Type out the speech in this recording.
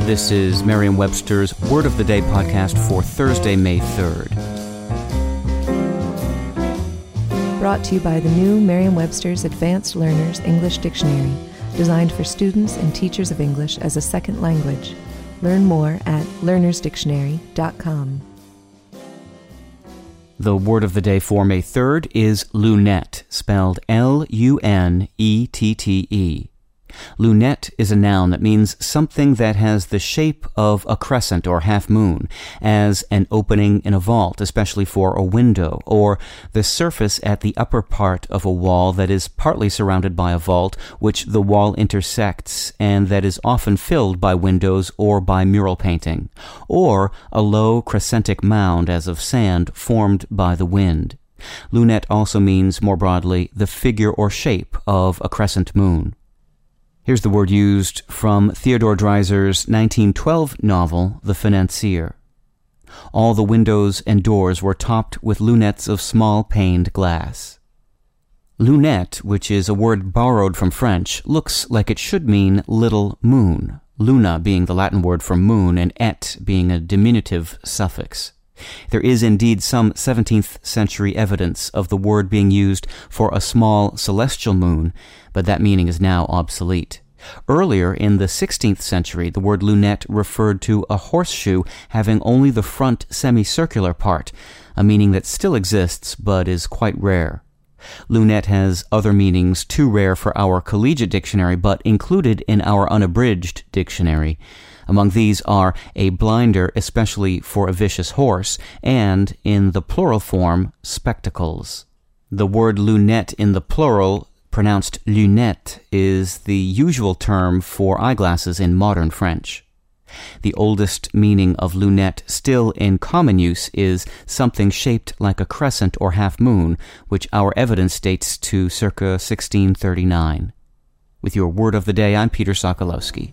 This is Merriam-Webster's Word of the Day podcast for Thursday, May 3rd. Brought to you by the new Merriam-Webster's Advanced Learners English Dictionary, designed for students and teachers of English as a second language. Learn more at learnersdictionary.com. The word of the day for May 3rd is lunette, spelled L-U-N-E-T-T-E. Lunette is a noun that means something that has the shape of a crescent or half moon, as an opening in a vault, especially for a window, or the surface at the upper part of a wall that is partly surrounded by a vault, which the wall intersects, and that is often filled by windows or by mural painting, or a low crescentic mound as of sand formed by the wind. Lunette also means, more broadly, the figure or shape of a crescent moon. Here's the word used from Theodore Dreiser's 1912 novel, The Financier. All the windows and doors were topped with lunettes of small paned glass. Lunette, which is a word borrowed from French, looks like it should mean little moon, luna being the Latin word for moon and et being a diminutive suffix. There is indeed some 17th century evidence of the word being used for a small celestial moon, but that meaning is now obsolete. Earlier in the 16th century, the word lunette referred to a horseshoe having only the front semicircular part, a meaning that still exists but is quite rare. Lunette has other meanings too rare for our collegiate dictionary, but included in our unabridged dictionary. Among these are a blinder, especially for a vicious horse, and, in the plural form, spectacles. The word lunette in the plural, pronounced lunette, is the usual term for eyeglasses in modern French. The oldest meaning of lunette still in common use is something shaped like a crescent or half moon, which our evidence dates to circa 1639. With your word of the day, I'm Peter Sokolowski.